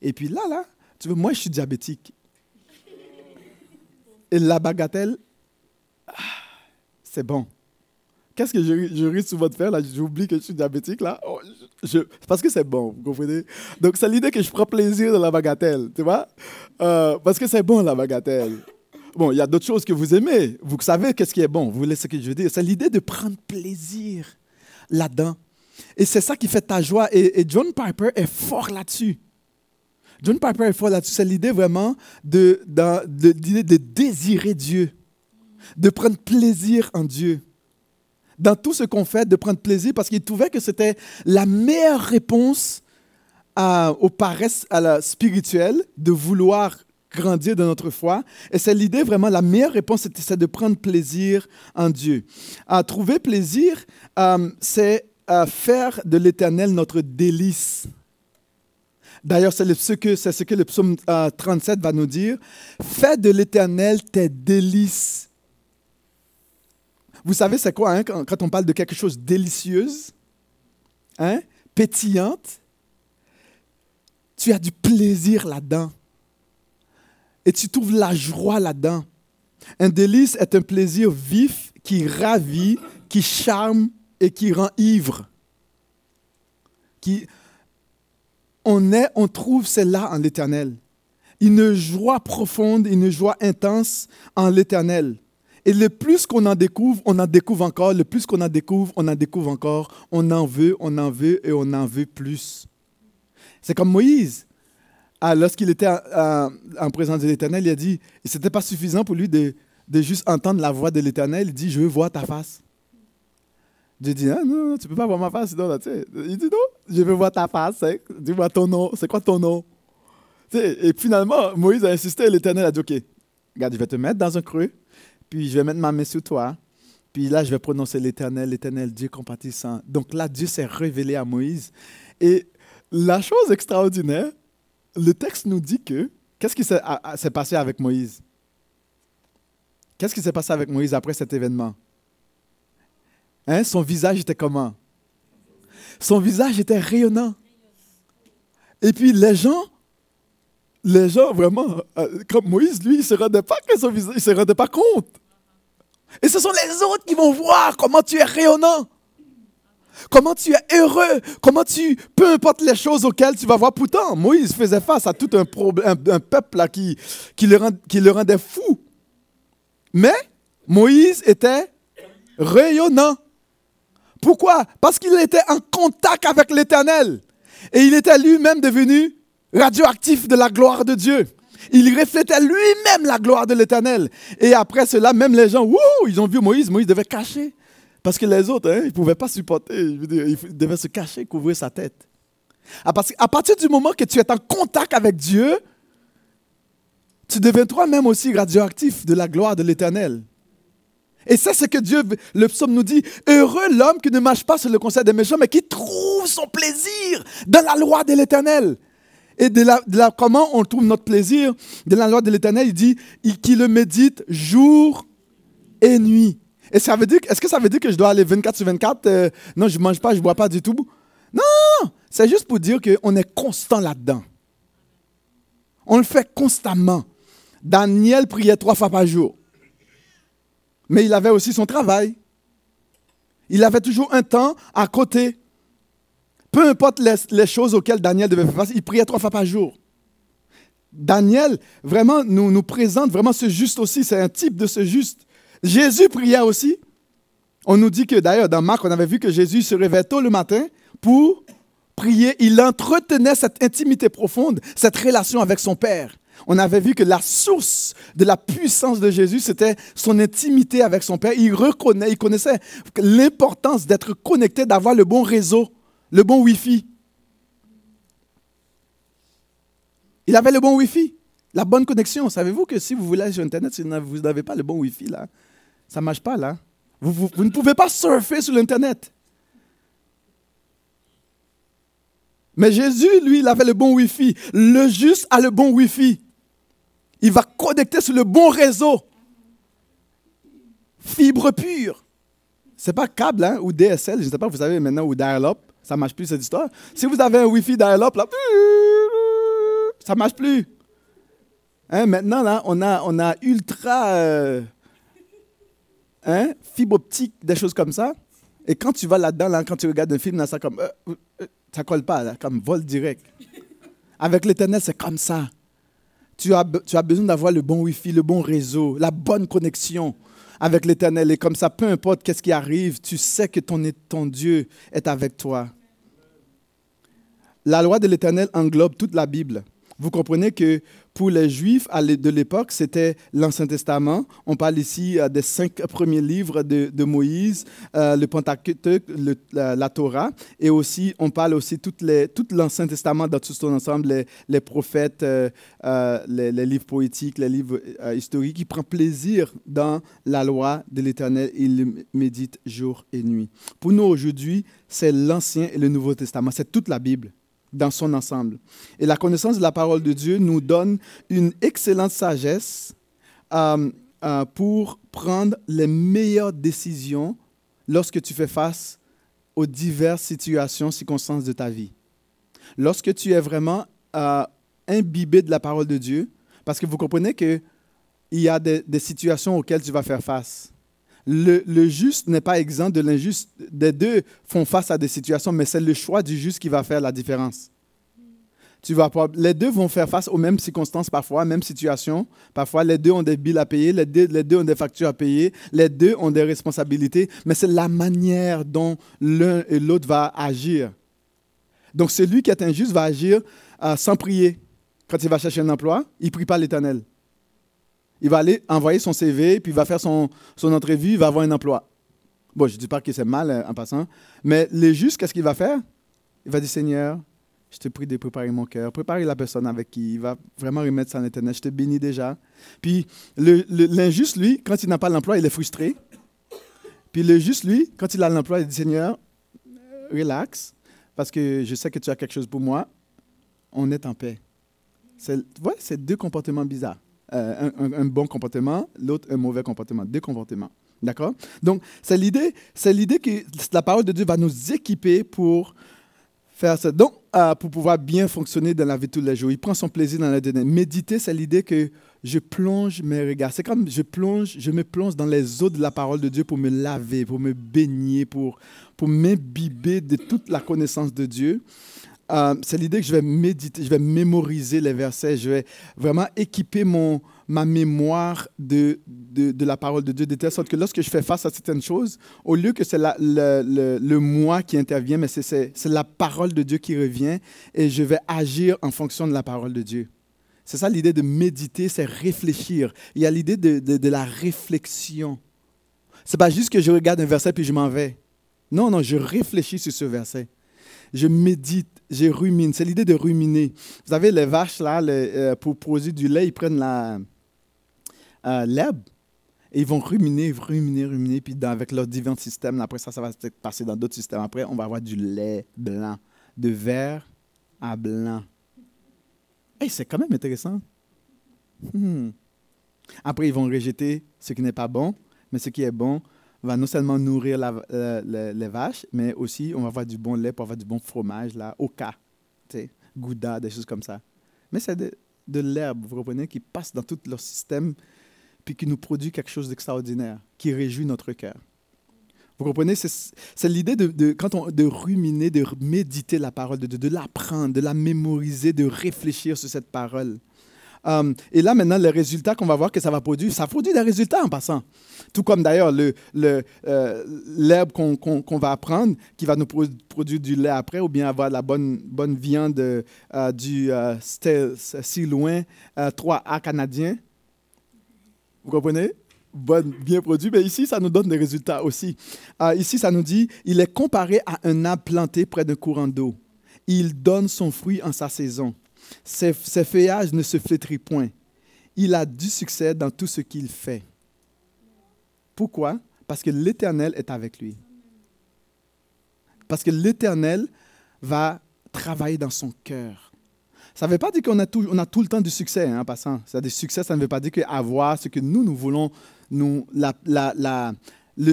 Et puis là, tu vois, moi, je suis diabétique. Et la bagatelle... c'est bon. Qu'est-ce que je risque souvent de faire là? J'oublie que je suis diabétique là. Oh, parce que c'est bon, vous comprenez? Donc, c'est l'idée que je prends plaisir dans la bagatelle, tu vois? Parce que c'est bon, la bagatelle. Bon, il y a d'autres choses que vous aimez. Vous savez qu'est-ce qui est bon. Vous voulez ce que je veux dire? C'est l'idée de prendre plaisir là-dedans. Et c'est ça qui fait ta joie. Et John Piper est fort là-dessus. John Piper est fort là-dessus. C'est l'idée vraiment de désirer Dieu. De prendre plaisir en Dieu. Dans tout ce qu'on fait, de prendre plaisir, parce qu'il trouvait que c'était la meilleure réponse aux paresses spirituelles, de vouloir grandir de notre foi. Et c'est l'idée, vraiment, la meilleure réponse, c'est de prendre plaisir en Dieu. Trouver plaisir, c'est faire de l'Éternel notre délice. D'ailleurs, c'est ce que le psaume 37 va nous dire. Fais de l'Éternel tes délices. Vous savez, c'est quoi, hein, quand on parle de quelque chose délicieuse, hein, pétillante? Tu as du plaisir là-dedans. Et tu trouves la joie là-dedans. Un délice est un plaisir vif qui ravit, qui charme et qui rend ivre. On trouve celle-là en l'Éternel. Une joie profonde, une joie intense en l'Éternel. Et le plus qu'on en découvre, on en découvre encore. Le plus qu'on en découvre, on en découvre encore. On en veut et on en veut plus. C'est comme Moïse. Lorsqu'il était en présence de l'Éternel, il a dit, et ce n'était pas suffisant pour lui de juste entendre la voix de l'Éternel. Il dit, je veux voir ta face. Dieu dit, ah, non, tu ne peux pas voir ma face. Non, là, il dit, non, je veux voir ta face. Hein. Dis-moi ton nom. C'est quoi ton nom? T'sais, et finalement, Moïse a insisté et l'Éternel a dit, OK, regarde, je vais te mettre dans un creux, puis je vais mettre ma main sur toi, puis là, je vais prononcer l'Éternel, l'Éternel, Dieu compatissant. Donc là, Dieu s'est révélé à Moïse. Et la chose extraordinaire, le texte nous dit que, qu'est-ce qui s'est passé avec Moïse? Qu'est-ce qui s'est passé avec Moïse après cet événement? Hein, son visage était comment? Son visage était rayonnant. Et puis les gens vraiment, comme Moïse, lui, il ne se rendait pas compte. Et ce sont les autres qui vont voir comment tu es rayonnant, comment tu es heureux, peu importe les choses auxquelles tu vas voir. Pourtant, Moïse faisait face à tout un peuple là, qui le rendait fou. Mais Moïse était rayonnant. Pourquoi? Parce qu'il était en contact avec l'Éternel. Et il était lui-même devenu radioactif de la gloire de Dieu. Il reflétait lui-même la gloire de l'Éternel. Et après cela, même les gens, ils ont vu Moïse. Moïse devait cacher. Parce que les autres, hein, ils ne pouvaient pas supporter. Ils devaient se cacher, couvrir sa tête. À partir du moment que tu es en contact avec Dieu, tu deviens toi-même aussi radioactif de la gloire de l'Éternel. Et c'est ce que Dieu, le psaume nous dit, « Heureux l'homme qui ne marche pas sur le conseil des méchants, mais qui trouve son plaisir dans la loi de l'Éternel. » Et comment on trouve notre plaisir de la loi de l'Éternel, il dit qu'il le médite jour et nuit. Et ça veut dire, est-ce que ça veut dire que je dois aller 24 sur 24? Non, je ne mange pas, je ne bois pas du tout. Non, c'est juste pour dire qu'on est constant là-dedans. On le fait constamment. Daniel priait 3 fois par jour. Mais il avait aussi son travail. Il avait toujours un temps à côté. Peu importe les choses auxquelles Daniel devait faire face, il priait 3 fois par jour. Daniel, vraiment, nous présente vraiment ce juste aussi. C'est un type de ce juste. Jésus priait aussi. On nous dit que, d'ailleurs, dans Marc, on avait vu que Jésus se réveillait tôt le matin pour prier. Il entretenait cette intimité profonde, cette relation avec son Père. On avait vu que la source de la puissance de Jésus, c'était son intimité avec son Père. Il connaissait l'importance d'être connecté, d'avoir le bon réseau. Le bon Wi-Fi. Il avait le bon Wi-Fi, la bonne connexion. Savez-vous que si vous voulez aller sur Internet, si vous n'avez pas le bon Wi-Fi, là, ça ne marche pas, là. Vous ne pouvez pas surfer sur l'Internet. Mais Jésus, lui, il avait le bon Wi-Fi. Le juste a le bon Wi-Fi. Il va connecter sur le bon réseau. Fibre pure. Ce n'est pas câble, hein, ou DSL, je ne sais pas, vous savez maintenant, ou dial-up. Ça ne marche plus, cette histoire. Si vous avez un Wi-Fi dial-up, là, ça ne marche plus. Hein, maintenant, là, on a ultra fibre optique, des choses comme ça. Et quand tu vas là-dedans, là, quand tu regardes un film, là, ça comme ça colle pas, là, comme vol direct. Avec l'Éternel, c'est comme ça. Tu as besoin d'avoir le bon Wi-Fi, le bon réseau, la bonne connexion avec l'Éternel. Et comme ça, peu importe qu'est-ce qui arrive, tu sais que ton Dieu est avec toi. La loi de l'Éternel englobe toute la Bible. Vous comprenez que pour les Juifs de l'époque, c'était l'Ancien Testament. On parle ici des 5 premiers livres de Moïse, le Pentateuque, la Torah, et aussi on parle aussi tout l'Ancien Testament dans tout son ensemble, les prophètes, les livres poétiques, les livres historiques. Il prend plaisir dans la loi de l'Éternel, il médite jour et nuit. Pour nous aujourd'hui, c'est l'Ancien et le Nouveau Testament, c'est toute la Bible dans son ensemble. Et la connaissance de la parole de Dieu nous donne une excellente sagesse pour prendre les meilleures décisions lorsque tu fais face aux diverses situations, circonstances de ta vie. Lorsque tu es vraiment imbibé de la parole de Dieu, parce que vous comprenez qu'il y a des situations auxquelles tu vas faire face. Le juste n'est pas exempt de l'injuste. Les deux font face à des situations, mais c'est le choix du juste qui va faire la différence. Les deux vont faire face aux mêmes circonstances parfois, mêmes situations. Parfois, les deux ont des bills à payer, les deux ont des factures à payer, les deux ont des responsabilités, mais c'est la manière dont l'un et l'autre va agir. Donc, celui qui est injuste va agir sans prier. Quand il va chercher un emploi, il ne prie pas l'Éternel. Il va aller envoyer son CV, puis il va faire son entrevue, il va avoir un emploi. Bon, je ne dis pas que c'est mal en passant, mais le juste, qu'est-ce qu'il va faire? Il va dire, Seigneur, je te prie de préparer mon cœur, préparer la personne avec qui il va vraiment remettre ça en Éternel, je te bénis déjà. Puis l'injuste, lui, quand il n'a pas l'emploi, il est frustré. Puis le juste, lui, quand il a l'emploi, il dit, Seigneur, relax, parce que je sais que tu as quelque chose pour moi, on est en paix. C'est deux comportements bizarres. Un bon comportement, l'autre un mauvais comportement, deux comportements, d'accord? Donc, c'est l'idée que la parole de Dieu va nous équiper pour faire ça, donc pour pouvoir bien fonctionner dans la vie de tous les jours. Il prend son plaisir dans la donner. Méditer, c'est l'idée que je plonge mes regards. C'est comme je me plonge dans les eaux de la parole de Dieu pour me laver, pour me baigner, pour m'imbiber de toute la connaissance de Dieu. C'est l'idée que je vais méditer, je vais mémoriser les versets, je vais vraiment équiper ma mémoire de la parole de Dieu, de telle sorte que lorsque je fais face à certaines choses, au lieu que c'est le moi qui intervient, mais c'est la parole de Dieu qui revient et je vais agir en fonction de la parole de Dieu. C'est ça l'idée de méditer, c'est réfléchir. Il y a l'idée de la réflexion. C'est pas juste que je regarde un verset puis je m'en vais. Non, je réfléchis sur ce verset. Je médite, je rumine. C'est l'idée de ruminer. Vous savez, les vaches, là, pour produire du lait, ils prennent l'herbe et ils vont ruminer. Puis avec leur divin système, après ça va peut-être passer dans d'autres systèmes. Après, on va avoir du lait blanc, de vert à blanc. C'est quand même intéressant. Après, ils vont rejeter ce qui n'est pas bon, mais ce qui est bon va non seulement nourrir les vaches, mais aussi on va avoir du bon lait pour avoir du bon fromage, là, oka, gouda, des choses comme ça. Mais c'est de l'herbe, vous comprenez, qui passe dans tout leur système, puis qui nous produit quelque chose d'extraordinaire, qui réjouit notre cœur. Vous comprenez, c'est l'idée de ruminer, de méditer la parole de Dieu, de l'apprendre, de la mémoriser, de réfléchir sur cette parole. Et là, maintenant, les résultats qu'on va voir que ça va produire, ça produit des résultats en passant. Tout comme d'ailleurs l'herbe qu'on va apprendre, qui va nous produire du lait après, ou bien avoir la bonne viande si loin, 3A canadien. Vous comprenez? Bien produit. Mais ici, ça nous donne des résultats aussi. Ici, ça nous dit, il est comparé à un arbre planté près d'un courant d'eau. Il donne son fruit en sa saison. Ses feuillages ne se flétrit point. Il a du succès dans tout ce qu'il fait. Pourquoi? Parce que l'Éternel est avec lui. Parce que l'Éternel va travailler dans son cœur. Ça ne veut pas dire qu'on a tout le temps du succès, en passant. Ça, des succès, ça ne veut pas dire qu'avoir ce que nous voulons. Le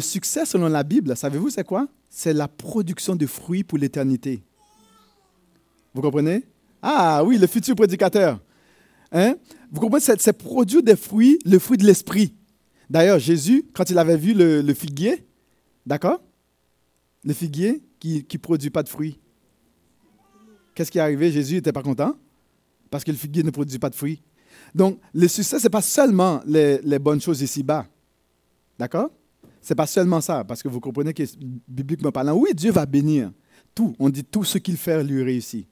succès, selon la Bible, savez-vous c'est quoi? C'est la production de fruits pour l'éternité. Vous comprenez? Ah oui, le futur prédicateur. Hein? Vous comprenez, c'est produire des fruits, le fruit de l'esprit. D'ailleurs, Jésus, quand il avait vu le figuier, d'accord? Le figuier qui ne produit pas de fruits. Qu'est-ce qui est arrivé? Jésus n'était pas content parce que le figuier ne produit pas de fruits. Donc, le succès, ce n'est pas seulement les bonnes choses ici-bas. D'accord? Ce n'est pas seulement ça, parce que vous comprenez que, bibliquement parlant, oui, Dieu va bénir tout. On dit tout ce qu'il fait lui réussit.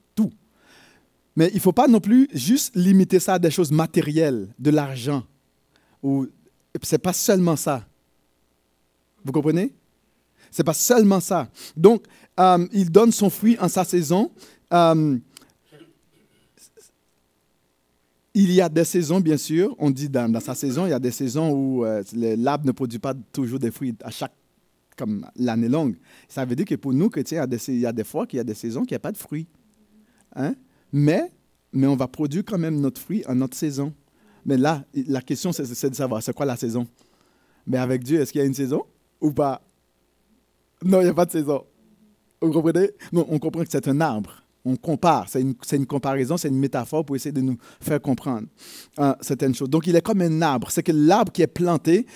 Mais il ne faut pas non plus juste limiter ça à des choses matérielles, de l'argent. Ce n'est pas seulement ça. Vous comprenez? Ce n'est pas seulement ça. Donc, il donne son fruit en sa saison. Il y a des saisons, bien sûr. On dit dans sa saison, il y a des saisons où l'arbre ne produit pas toujours des fruits à chaque, comme l'année longue. Ça veut dire que pour nous, chrétiens, il y a des fois qu'il y a des saisons qu'il n'y a pas de fruits. Hein? Mais on va produire quand même notre fruit en notre saison. Mais là, la question, c'est de savoir, c'est quoi la saison? Mais avec Dieu, est-ce qu'il y a une saison ou pas? Non, il n'y a pas de saison. Vous comprenez? Non, on comprend que c'est un arbre. On compare. C'est une comparaison, c'est une métaphore pour essayer de nous faire comprendre certaines choses. Donc, il est comme un arbre. C'est que l'arbre qui est planté,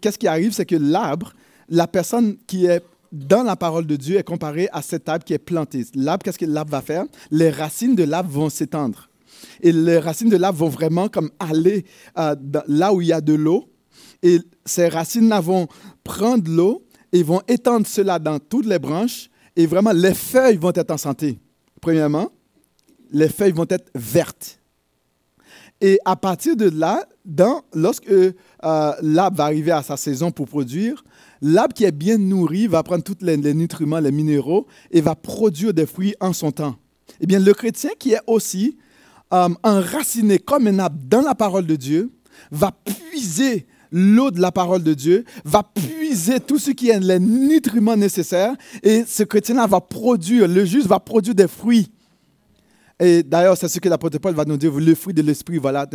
qu'est-ce qui arrive? C'est que l'arbre, la personne qui est dans la parole de Dieu est comparée à cet arbre qui est planté. L'arbre, qu'est-ce que l'arbre va faire? Les racines de l'arbre vont s'étendre. Et les racines de l'arbre vont vraiment comme aller là où il y a de l'eau. Et ces racines-là vont prendre l'eau et vont étendre cela dans toutes les branches. Et vraiment, les feuilles vont être en santé. Premièrement, les feuilles vont être vertes. Et à partir de là, lorsque l'arbre va arriver à sa saison pour produire, l'arbre qui est bien nourri va prendre tous les nutriments, les minéraux, et va produire des fruits en son temps. Eh bien, le chrétien qui est aussi enraciné comme un arbre dans la parole de Dieu, va puiser l'eau de la parole de Dieu, va puiser tout ce qui est les nutriments nécessaires, et ce chrétien-là va produire, le juste va produire des fruits. Et d'ailleurs, c'est ce que l'apôtre Paul va nous dire, le fruit de l'esprit, voilà,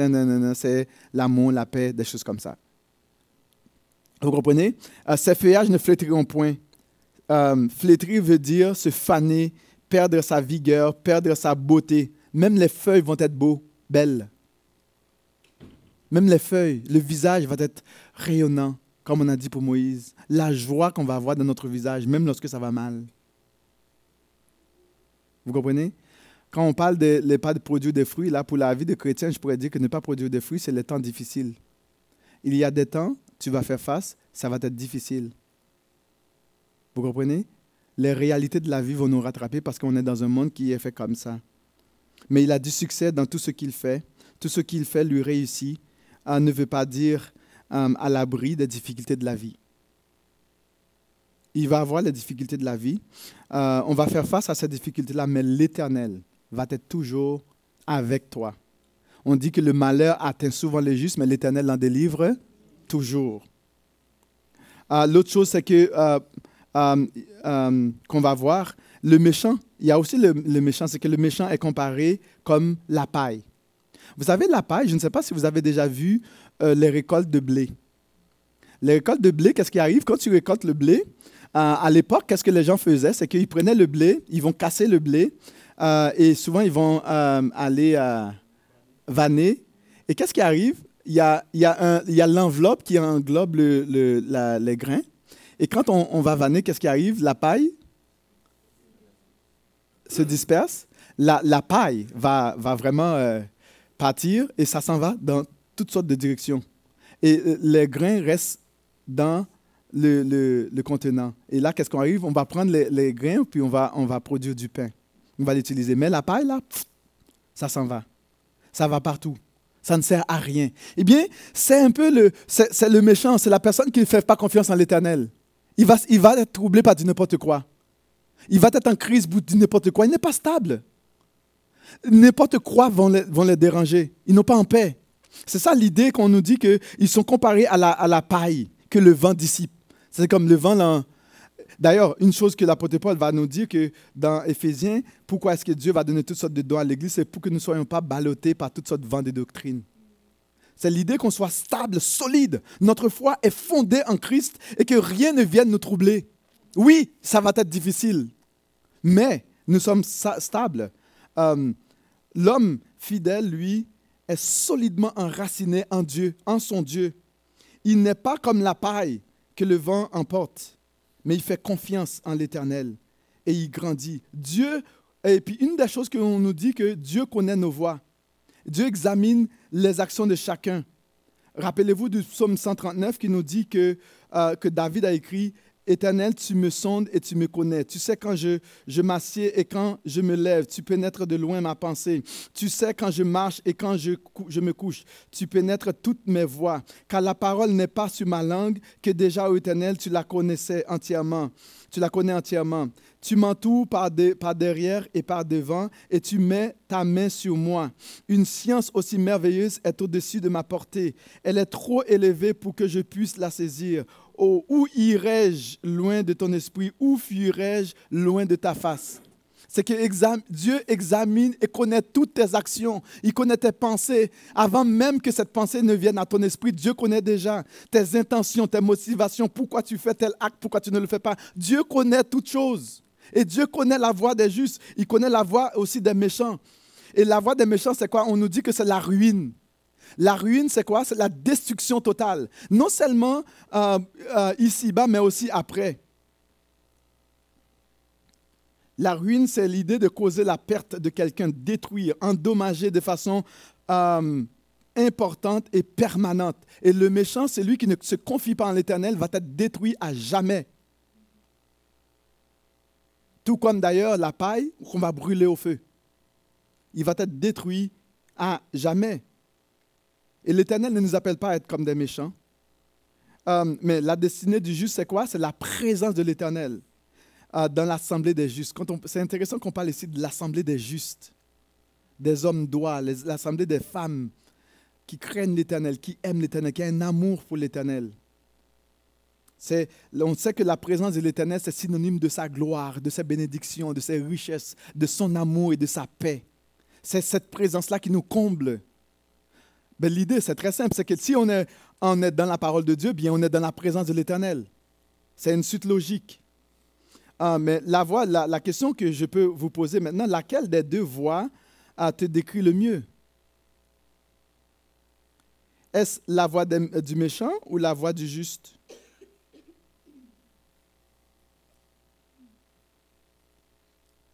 c'est l'amour, la paix, des choses comme ça. Vous comprenez? Ces feuillages ne flétriront point. Flétrir veut dire se faner, perdre sa vigueur, perdre sa beauté. Même les feuilles vont être belles. Même les feuilles, le visage va être rayonnant, comme on a dit pour Moïse. La joie qu'on va avoir dans notre visage, même lorsque ça va mal. Vous comprenez? Quand on parle de ne pas produire des fruits, là, pour la vie de chrétien, je pourrais dire que ne pas produire des fruits, c'est les temps difficiles. Il y a des temps, tu vas faire face, ça va être difficile. Vous comprenez? Les réalités de la vie vont nous rattraper parce qu'on est dans un monde qui est fait comme ça. Mais il a du succès dans tout ce qu'il fait. Tout ce qu'il fait lui réussit. Ne veut pas dire à l'abri des difficultés de la vie. Il va avoir les difficultés de la vie. On va faire face à ces difficultés-là, mais l'Éternel va être toujours avec toi. On dit que le malheur atteint souvent les justes, mais l'Éternel l'en délivre toujours. L'autre chose, c'est qu'on va voir, le méchant. Il y a aussi le méchant, c'est que le méchant est comparé comme la paille. Vous savez, la paille, je ne sais pas si vous avez déjà vu les récoltes de blé. Les récoltes de blé, qu'est-ce qui arrive? Quand tu récoltes le blé, à l'époque, qu'est-ce que les gens faisaient? C'est qu'ils prenaient le blé, ils vont casser le blé et souvent, ils vont aller vanner. Et qu'est-ce qui arrive? Il y a l'enveloppe qui englobe les grains. Et quand on va vanner, qu'est-ce qui arrive? La paille se disperse. La paille va vraiment... partir et ça s'en va dans toutes sortes de directions. Et les grains restent dans le contenant. Et là, qu'est-ce qu'on arrive? On va prendre les grains puis on va produire du pain. On va l'utiliser. Mais la paille, là, ça s'en va. Ça va partout. Ça ne sert à rien. Eh bien, c'est un peu c'est le méchant. C'est la personne qui ne fait pas confiance en l'Éternel. Il va être troublé par du n'importe quoi. Il va être en crise pour du n'importe quoi. Il n'est pas stable. N'importe quoi vont les déranger. Ils n'ont pas en paix. C'est ça l'idée qu'on nous dit qu'ils sont comparés à la paille que le vent dissipe. C'est comme le vent... Là. D'ailleurs, une chose que l'apôtre Paul va nous dire que dans Éphésiens, pourquoi est-ce que Dieu va donner toutes sortes de dons à l'Église? C'est pour que nous ne soyons pas ballottés par toutes sortes de vents de doctrine. C'est l'idée qu'on soit stable, solide. Notre foi est fondée en Christ et que rien ne vienne nous troubler. Oui, ça va être difficile, mais nous sommes stables. L'homme fidèle, lui, est solidement enraciné en Dieu, en son Dieu. Il n'est pas comme la paille que le vent emporte, mais il fait confiance en l'Éternel et il grandit. Dieu, et puis une des choses qu'on nous dit, que Dieu connaît nos voies. Dieu examine les actions de chacun. Rappelez-vous du psaume 139 qui nous dit que David a écrit Éternel, tu me sondes et tu me connais. Tu sais quand je m'assieds et quand je me lève. Tu pénètres de loin ma pensée. Tu sais quand je marche et quand je me couche. Tu pénètres toutes mes voies. Car la parole n'est pas sur ma langue, que déjà, ô Éternel, tu la connaissais entièrement. Tu la connais entièrement. Tu m'entoures par derrière et par devant, et tu mets ta main sur moi. Une science aussi merveilleuse est au-dessus de ma portée. Elle est trop élevée pour que je puisse la saisir. Oh, où irais-je loin de ton esprit? Où fuirais-je loin de ta face? C'est que Dieu examine et connaît toutes tes actions. Il connaît tes pensées. Avant même que cette pensée ne vienne à ton esprit, Dieu connaît déjà tes intentions, tes motivations, pourquoi tu fais tel acte, pourquoi tu ne le fais pas. Dieu connaît toutes choses. Et Dieu connaît la voie des justes. Il connaît la voie aussi des méchants. Et la voie des méchants, c'est quoi? On nous dit que c'est la ruine. La ruine, c'est quoi? C'est la destruction totale. Non seulement ici-bas, mais aussi après. La ruine, c'est l'idée de causer la perte de quelqu'un, détruire, endommager de façon importante et permanente. Et le méchant, celui qui ne se confie pas en l'Éternel, va être détruit à jamais. Tout comme d'ailleurs la paille qu'on va brûler au feu. Il va être détruit à jamais. Et l'Éternel ne nous appelle pas à être comme des méchants. Mais la destinée du juste, c'est quoi? C'est la présence de l'Éternel dans l'assemblée des justes. C'est intéressant qu'on parle ici de l'assemblée des justes, des hommes droits, l'assemblée des femmes qui craignent l'Éternel, qui aiment l'Éternel, qui ont un amour pour l'Éternel. On sait que la présence de l'Éternel, c'est synonyme de sa gloire, de ses bénédictions, de ses richesses, de son amour et de sa paix. C'est cette présence-là qui nous comble. Ben, l'idée, c'est très simple, c'est que si on est dans la parole de Dieu, bien on est dans la présence de l'Éternel. C'est une suite logique. Mais la question que je peux vous poser maintenant, laquelle des deux voies te décrit le mieux? Est-ce la voie du méchant ou la voie du juste?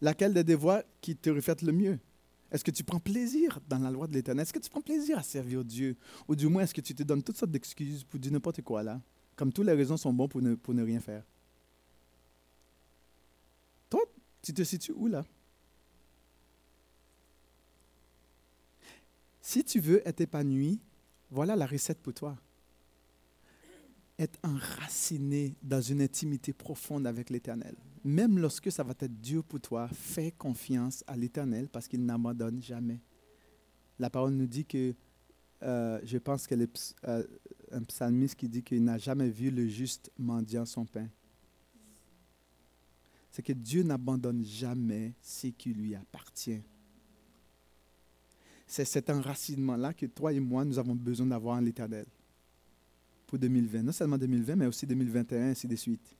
Laquelle des deux voies qui te reflète le mieux? Est-ce que tu prends plaisir dans la loi de l'Éternel? Est-ce que tu prends plaisir à servir Dieu? Ou du moins, est-ce que tu te donnes toutes sortes d'excuses pour dire n'importe quoi là? Comme toutes les raisons sont bonnes pour ne rien faire. Toi, tu te situes où là? Si tu veux être épanoui, voilà la recette pour toi. Être enraciné dans une intimité profonde avec l'Éternel. Même lorsque ça va être dur pour toi, fais confiance à l'Éternel parce qu'il n'abandonne jamais. La parole nous dit que, je pense qu'il y a un psalmiste qui dit qu'il n'a jamais vu le juste mendiant son pain. C'est que Dieu n'abandonne jamais ce qui lui appartient. C'est cet enracinement-là que toi et moi, nous avons besoin d'avoir en l'Éternel. Pour 2020, non seulement 2020, mais aussi 2021, ainsi de suite,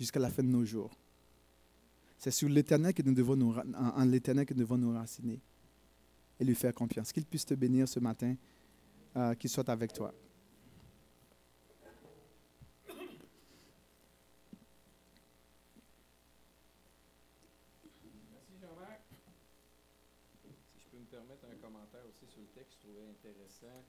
jusqu'à la fin de nos jours. C'est sur l'Éternel que nous devons nous raciner et lui faire confiance. Qu'il puisse te bénir ce matin, qu'il soit avec toi. Merci Jean-Marc. Si je peux me permettre un commentaire aussi sur le texte, je trouvais intéressant.